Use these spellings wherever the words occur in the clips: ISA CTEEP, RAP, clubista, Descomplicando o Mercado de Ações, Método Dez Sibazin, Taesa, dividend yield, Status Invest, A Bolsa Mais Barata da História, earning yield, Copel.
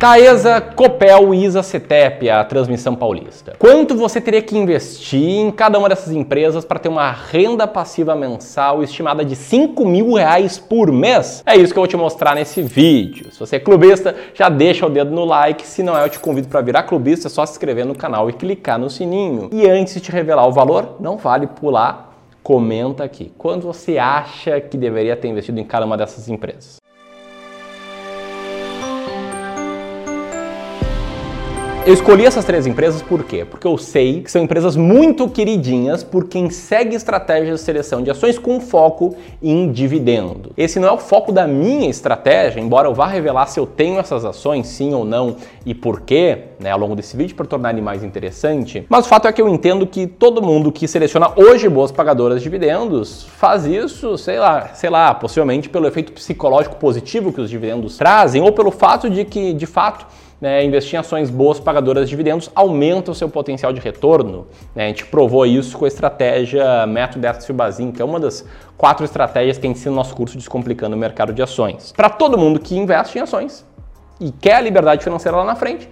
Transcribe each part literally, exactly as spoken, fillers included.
Taesa, Copel e I S A CTEEP, a transmissão paulista. Quanto você teria que investir em cada uma dessas empresas para ter uma renda passiva mensal estimada de cinco mil reais por mês? É isso que eu vou te mostrar nesse vídeo. Se você é clubista, já deixa o dedo no like. Se não é, eu te convido para virar clubista, é só se inscrever no canal e clicar no sininho. E antes de te revelar o valor, não vale pular. Comenta aqui, quanto você acha que deveria ter investido em cada uma dessas empresas? Eu escolhi essas três empresas por quê? Porque eu sei que são empresas muito queridinhas por quem segue estratégias de seleção de ações com foco em dividendo. Esse não é o foco da minha estratégia, embora eu vá revelar se eu tenho essas ações, sim ou não, e por quê, né, ao longo desse vídeo, para tornar ele mais interessante. Mas o fato é que eu entendo que todo mundo que seleciona hoje boas pagadoras de dividendos faz isso, sei lá, sei lá, possivelmente pelo efeito psicológico positivo que os dividendos trazem ou pelo fato de que, de fato, Né, investir em ações boas pagadoras de dividendos aumenta o seu potencial de retorno. Né? A gente provou isso com a estratégia Método Dez Sibazin, que é uma das quatro estratégias que a gente ensina no nosso curso Descomplicando o Mercado de Ações. Para todo mundo que investe em ações e quer a liberdade financeira lá na frente,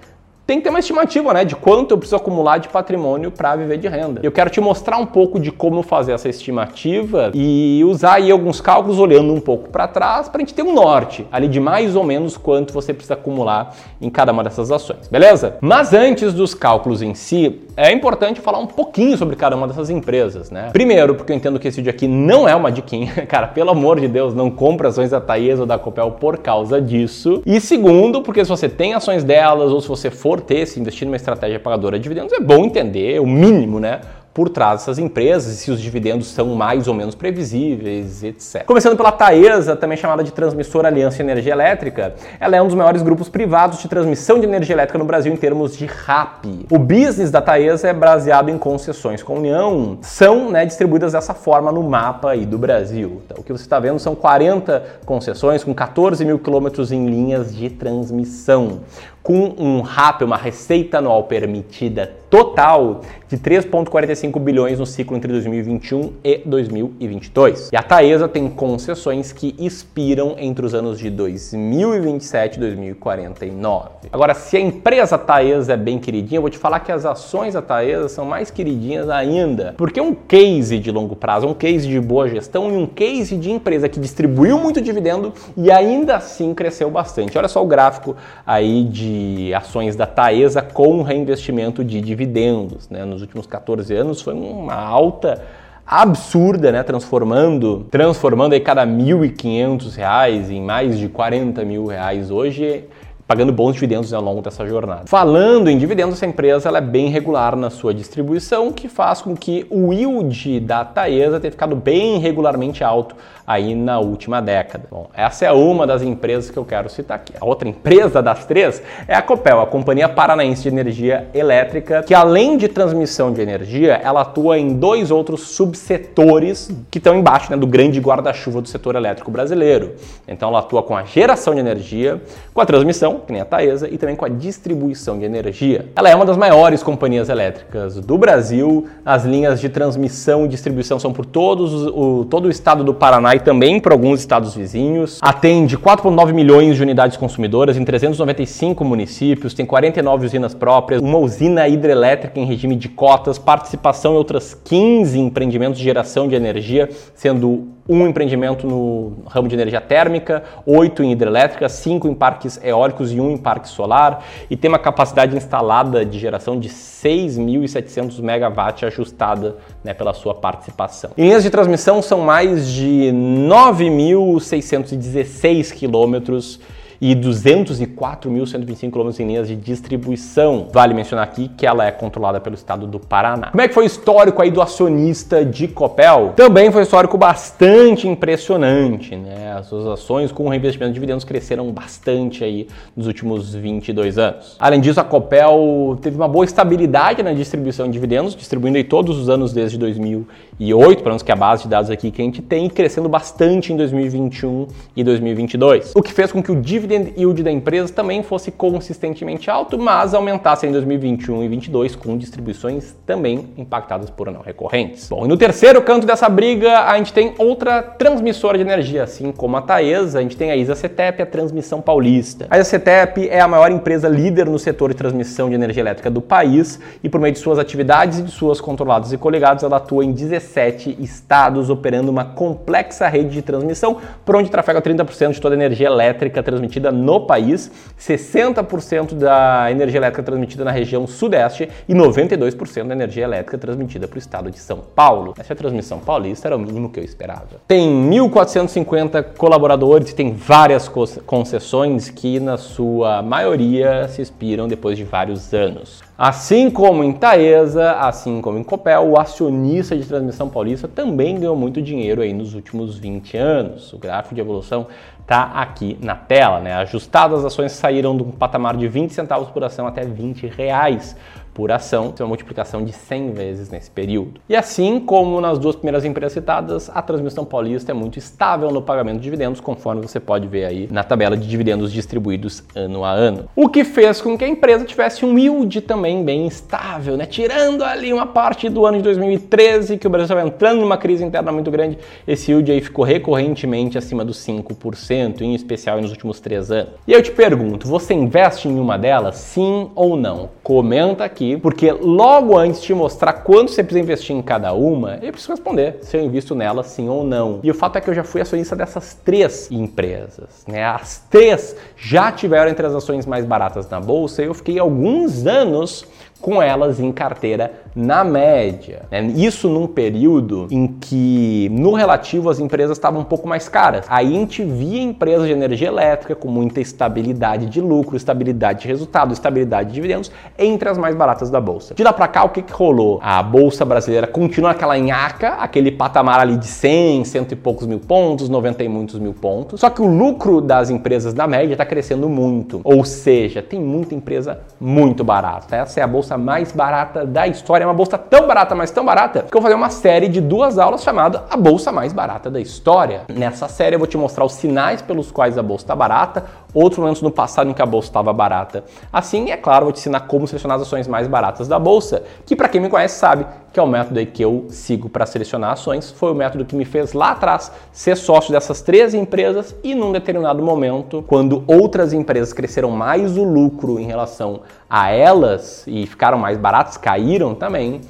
tem que ter uma estimativa, né, de quanto eu preciso acumular de patrimônio para viver de renda. Eu quero te mostrar um pouco de como fazer essa estimativa e usar aí alguns cálculos olhando um pouco para trás para a gente ter um norte ali de mais ou menos quanto você precisa acumular em cada uma dessas ações, beleza? Mas antes dos cálculos em si, é importante falar um pouquinho sobre cada uma dessas empresas, né? Primeiro, porque eu entendo que esse vídeo aqui não é uma diquinha, cara, pelo amor de Deus, não compra ações da Taesa ou da Copel por causa disso. E segundo, porque se você tem ações delas ou se você for ter, se investir numa estratégia pagadora de dividendos, é bom entender o mínimo, né, por trás dessas empresas e se os dividendos são mais ou menos previsíveis, etcétera. Começando pela Taesa, também chamada de Transmissora Aliança Energia Elétrica, ela é um dos maiores grupos privados de transmissão de energia elétrica no Brasil em termos de R A P. O business da Taesa é baseado em concessões com a União, são, né, distribuídas dessa forma no mapa aí do Brasil. Então, o que você está vendo são quarenta concessões com quatorze mil quilômetros em linhas de transmissão, com um R A P, uma receita anual permitida total de três vírgula quarenta e cinco bilhões no ciclo entre dois mil e vinte e um e dois mil e vinte e dois. E a Taesa tem concessões que expiram entre os anos de dois mil e vinte e sete e dois mil e quarenta e nove. Agora, se a empresa Taesa é bem queridinha, eu vou te falar que as ações da Taesa são mais queridinhas ainda, porque um case de longo prazo, um case de boa gestão e um case de empresa que distribuiu muito dividendo e ainda assim cresceu bastante. Olha só o gráfico aí de ações da Taesa com reinvestimento de dividendos, né? Nos últimos quatorze anos foi uma alta absurda, né? Transformando, transformando aí cada mil e quinhentos reais em mais de quarenta mil reais hoje, pagando bons dividendos ao longo dessa jornada. Falando em dividendos, essa empresa ela é bem regular na sua distribuição, o que faz com que o yield da Taesa tenha ficado bem regularmente alto aí na última década. Bom, essa é uma das empresas que eu quero citar aqui. A outra empresa das três é a Copel, a Companhia Paranaense de Energia Elétrica, que além de transmissão de energia, ela atua em dois outros subsetores que estão embaixo, né, do grande guarda-chuva do setor elétrico brasileiro. Então ela atua com a geração de energia, com a transmissão, que nem a Taesa, e também com a distribuição de energia. Ela é uma das maiores companhias elétricas do Brasil, as linhas de transmissão e distribuição são por todos, o, todo o estado do Paraná e também por alguns estados vizinhos, atende quatro vírgula nove milhões de unidades consumidoras em trezentos e noventa e cinco municípios, tem quarenta e nove usinas próprias, uma usina hidrelétrica em regime de cotas, participação em outras quinze empreendimentos de geração de energia, sendo um empreendimento no ramo de energia térmica, oito em hidrelétrica, cinco em parques eólicos e um em parque solar, e tem uma capacidade instalada de geração de seis mil e setecentos megawatts ajustada, né, pela sua participação. Em linhas de transmissão são mais de nove mil seiscentos e dezesseis quilômetros e duzentos e quatro mil cento e vinte e cinco quilômetros em linhas de distribuição. Vale mencionar aqui que ela é controlada pelo estado do Paraná. Como é que foi o histórico aí do acionista de Copel? Também foi um histórico bastante impressionante, né? As suas ações com reinvestimento de dividendos cresceram bastante aí nos últimos vinte e dois anos. Além disso, a Copel teve uma boa estabilidade na distribuição de dividendos, distribuindo aí todos os anos desde dois mil e oito, pelo menos que é a base de dados aqui que a gente tem, e crescendo bastante em dois mil e vinte e um e dois mil e vinte e dois, o que fez com que o dividendo dividend yield da empresa também fosse consistentemente alto, mas aumentasse em dois mil e vinte e um e dois mil e vinte e dois com distribuições também impactadas por não recorrentes. Bom, e no terceiro canto dessa briga, a gente tem outra transmissora de energia, assim como a Taesa, a gente tem a I S A CTEEP, a Transmissão Paulista. A I S A CTEEP é a maior empresa líder no setor de transmissão de energia elétrica do país e por meio de suas atividades e de suas controladas e colegadas, ela atua em dezessete estados, operando uma complexa rede de transmissão, por onde trafega trinta por cento de toda a energia elétrica transmitida no país, sessenta por cento da energia elétrica transmitida na região sudeste e noventa e dois por cento da energia elétrica transmitida para o estado de São Paulo. Essa Transmissão Paulista era o mínimo que eu esperava. Tem mil quatrocentos e cinquenta colaboradores e tem várias concessões que, na sua maioria, se expiram depois de vários anos. Assim como em Taesa, assim como em Copel, o acionista de Transmissão Paulista também ganhou muito dinheiro aí nos últimos vinte anos. O gráfico de evolução está aqui na tela, né? Ajustadas, as ações saíram de um patamar de vinte centavos por ação até vinte reais por ação, uma multiplicação de cem vezes nesse período. E assim como nas duas primeiras empresas citadas, a Transmissão Paulista é muito estável no pagamento de dividendos, conforme você pode ver aí na tabela de dividendos distribuídos ano a ano. O que fez com que a empresa tivesse um yield também bem estável, né? Tirando ali uma parte do ano de dois mil e treze, que o Brasil estava entrando numa crise interna muito grande, esse yield aí ficou recorrentemente acima dos cinco por cento, em especial nos últimos três anos. E eu te pergunto, você investe em uma delas, sim ou não? Comenta aqui, porque logo antes de mostrar quanto você precisa investir em cada uma, eu preciso responder se eu invisto nela sim ou não. E o fato é que eu já fui acionista dessas três empresas, né? As três já tiveram entre as ações mais baratas na bolsa e eu fiquei alguns anos com elas em carteira na média. Isso num período em que, no relativo, as empresas estavam um pouco mais caras. Aí a gente via empresas de energia elétrica com muita estabilidade de lucro, estabilidade de resultado, estabilidade de dividendos, entre as mais baratas da bolsa. De lá pra cá, o que que rolou? A bolsa brasileira continua aquela nhaca, aquele patamar ali de cem, cento e poucos mil pontos, noventa e muitos mil pontos. Só que o lucro das empresas da média tá crescendo muito. Ou seja, tem muita empresa muito barata. Essa é a bolsa mais barata da história. É uma bolsa tão barata, mas tão barata, que eu vou fazer uma série de duas aulas chamada A Bolsa Mais Barata da História. Nessa série eu vou te mostrar os sinais pelos quais a bolsa está barata, outros momentos no passado em que a bolsa estava barata. Assim, é claro, vou te ensinar como selecionar as ações mais baratas da bolsa, que para quem me conhece sabe que é o método aí que eu sigo para selecionar ações. Foi o método que me fez lá atrás ser sócio dessas três empresas e num determinado momento, quando outras empresas cresceram mais o lucro em relação a elas e ficaram mais baratos, caíram também,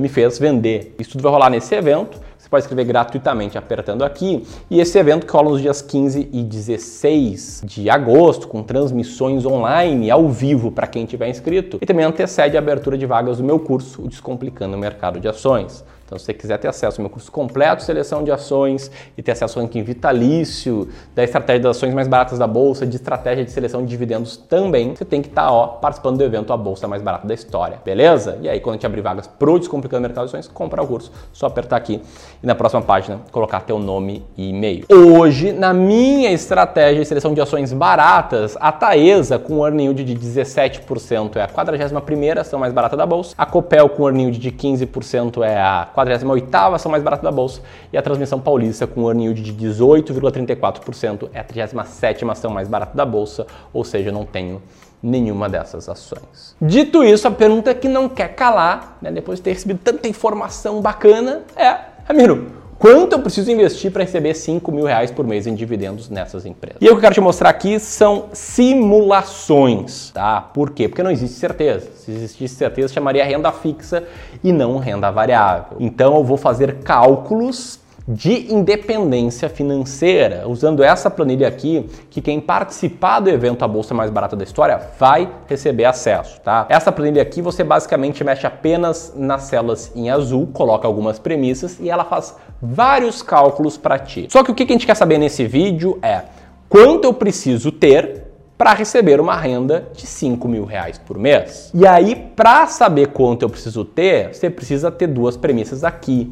me fez vender. Isso tudo vai rolar nesse evento. Você pode escrever gratuitamente apertando aqui. E esse evento que rola nos dias quinze e dezesseis de agosto, com transmissões online, ao vivo, para quem tiver inscrito. E também antecede a abertura de vagas do meu curso, o Descomplicando o Mercado de Ações. Então, se você quiser ter acesso ao meu curso completo, seleção de ações, e ter acesso ao ranking vitalício, da estratégia das ações mais baratas da Bolsa, de estratégia de seleção de dividendos também, você tem que estar, ó, participando do evento A Bolsa Mais Barata da História, beleza? E aí, quando a gente abrir vagas pro Descomplicando o Mercado de Ações, comprar o curso, só apertar aqui e na próxima página colocar teu nome e e-mail. Hoje, na minha estratégia de seleção de ações baratas, a Taesa com earning yield de dezessete por cento é a quadragésima primeira ação mais barata da Bolsa, a Copel com earning yield de quinze por cento é a quadragésima oitava ação mais barata da Bolsa e a Transmissão Paulista com earning yield de dezoito vírgula trinta e quatro por cento é a trigésima sétima ação mais barata da Bolsa, ou seja, não tenho nenhuma dessas ações. Dito isso, a pergunta que não quer calar, né, depois de ter recebido tanta informação bacana, é: Ramiro, quanto eu preciso investir para receber cinco mil reais por mês em dividendos nessas empresas? E o que eu quero te mostrar aqui são simulações, tá? Por quê? Porque não existe certeza. Se existisse certeza, chamaria renda fixa e não renda variável. Então eu vou fazer cálculos de independência financeira, usando essa planilha aqui, que quem participar do evento A Bolsa Mais Barata da História vai receber acesso, tá? Essa planilha aqui você basicamente mexe apenas nas células em azul, coloca algumas premissas e ela faz vários cálculos para ti. Só que o que a gente quer saber nesse vídeo é quanto eu preciso ter para receber uma renda de cinco mil reais por mês. E aí, para saber quanto eu preciso ter, você precisa ter duas premissas aqui.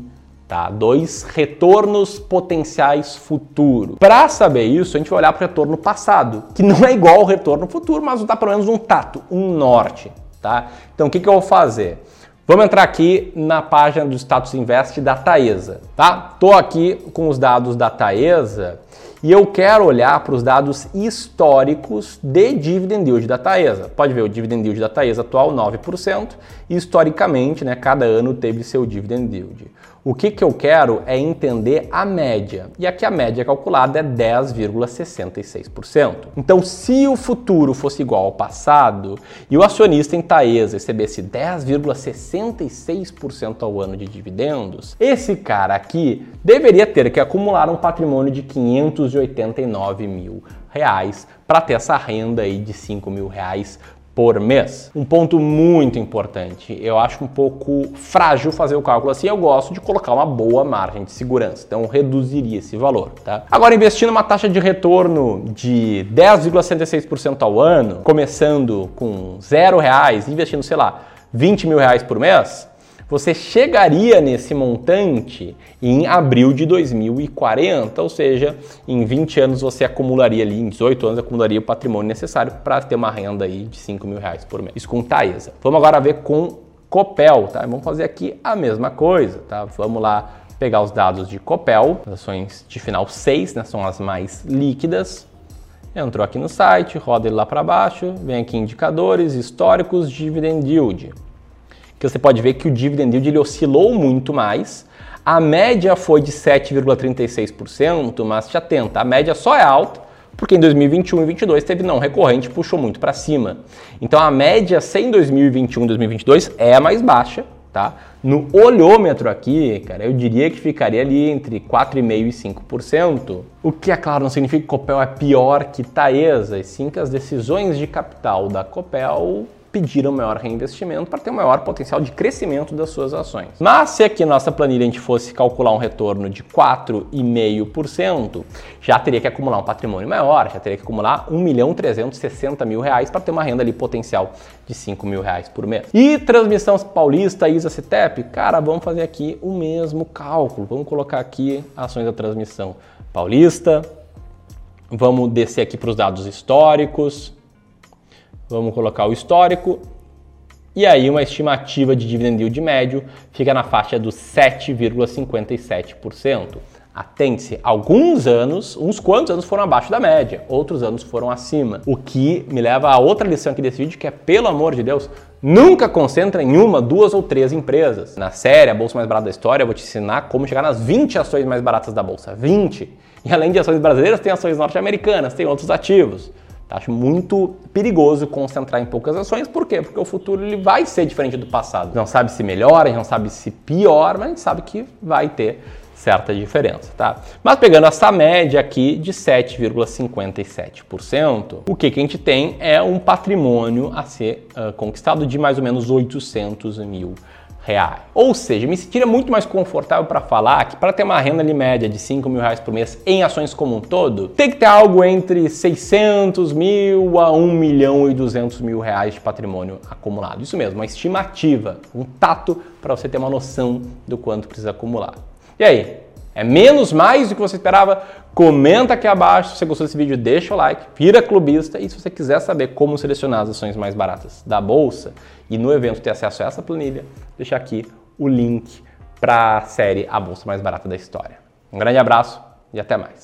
Tá, dois retornos potenciais futuro. Para saber isso, a gente vai olhar para o retorno passado, que não é igual ao retorno futuro, mas dá pelo menos um tato, um norte. Tá? Então o que, que eu vou fazer? Vamos entrar aqui na página do Status Invest da Taesa. Tá? Tô aqui com os dados da Taesa e eu quero olhar para os dados históricos de dividend yield da Taesa. Pode ver o dividend yield da Taesa atual, nove por cento, e historicamente, né, cada ano teve seu dividend yield. O que, que eu quero é entender a média, e aqui a média calculada é dez vírgula sessenta e seis por cento. Então, se o futuro fosse igual ao passado e o acionista em Taesa recebesse dez vírgula sessenta e seis por cento ao ano de dividendos, esse cara aqui deveria ter que acumular um patrimônio de quinhentos e oitenta e nove mil reais para ter essa renda aí de cinco mil reais por mês. Um ponto muito importante, eu acho um pouco frágil fazer o cálculo assim, eu gosto de colocar uma boa margem de segurança, então eu reduziria esse valor, tá? Agora, investindo uma taxa de retorno de dez vírgula setenta e seis por cento ao ano, começando com zero reais, investindo, sei lá, vinte mil reais por mês, você chegaria nesse montante em abril de dois mil e quarenta, ou seja, em vinte anos você acumularia ali, em dezoito anos acumularia o patrimônio necessário para ter uma renda aí de cinco mil reais por mês. Isso com Taesa. Vamos agora ver com Copel, tá? Vamos fazer aqui a mesma coisa, tá? Vamos lá pegar os dados de Copel, as ações de final seis, né? São as mais líquidas. Entrou aqui no site, roda ele lá para baixo, vem aqui indicadores, históricos, dividend yield. Que você pode ver que o dividend yield ele oscilou muito mais. A média foi de sete vírgula trinta e seis por cento, mas se atenta, a média só é alta porque em dois mil e vinte e um e dois mil e vinte e dois teve não recorrente, puxou muito para cima. Então a média sem dois mil e vinte e um e dois mil e vinte e dois é mais baixa, tá? No olhômetro aqui, cara, eu diria que ficaria ali entre quatro vírgula cinco por cento e cinco por cento, o que é claro não significa que Copel é pior que Taesa, e sim que as decisões de capital da Copel pediram maior reinvestimento para ter um maior potencial de crescimento das suas ações. Mas se aqui na nossa planilha a gente fosse calcular um retorno de quatro vírgula cinco por cento, já teria que acumular um patrimônio maior, já teria que acumular um milhão trezentos e sessenta mil reais para ter uma renda ali potencial de cinco mil reais por mês. E Transmissão Paulista, I S A CTEEP, cara, vamos fazer aqui o mesmo cálculo. Vamos colocar aqui ações da Transmissão Paulista, vamos descer aqui para os dados históricos, vamos colocar o histórico, e aí uma estimativa de dividend yield médio fica na faixa dos sete vírgula cinquenta e sete por cento. Atente-se, alguns anos, uns quantos anos foram abaixo da média, outros anos foram acima. O que me leva a outra lição aqui desse vídeo, que é, pelo amor de Deus, nunca concentra em uma, duas ou três empresas. Na série A Bolsa Mais Barata da História, eu vou te ensinar como chegar nas vinte ações mais baratas da Bolsa. vinte! E além de ações brasileiras, tem ações norte-americanas, tem outros ativos. Acho muito perigoso concentrar em poucas ações. Por quê? Porque o futuro ele vai ser diferente do passado. Não sabe se melhora, a gente não sabe se pior, mas a gente sabe que vai ter certa diferença, tá? Mas pegando essa média aqui de sete vírgula cinquenta e sete por cento, o que, que a gente tem é um patrimônio a ser uh, conquistado de mais ou menos oitocentos mil reais. Ou seja, me sentiria muito mais confortável para falar que para ter uma renda ali média de cinco mil reais por mês em ações como um todo, tem que ter algo entre seiscentos mil a um milhão e duzentos mil reais de patrimônio acumulado. Isso mesmo, uma estimativa, um tato para você ter uma noção do quanto precisa acumular. E aí, é menos, mais do que você esperava? Comenta aqui abaixo. Se você gostou desse vídeo, deixa o like, vira clubista, e se você quiser saber como selecionar as ações mais baratas da Bolsa e no evento ter acesso a essa planilha, deixa aqui o link para a série A Bolsa Mais Barata da História. Um grande abraço e até mais.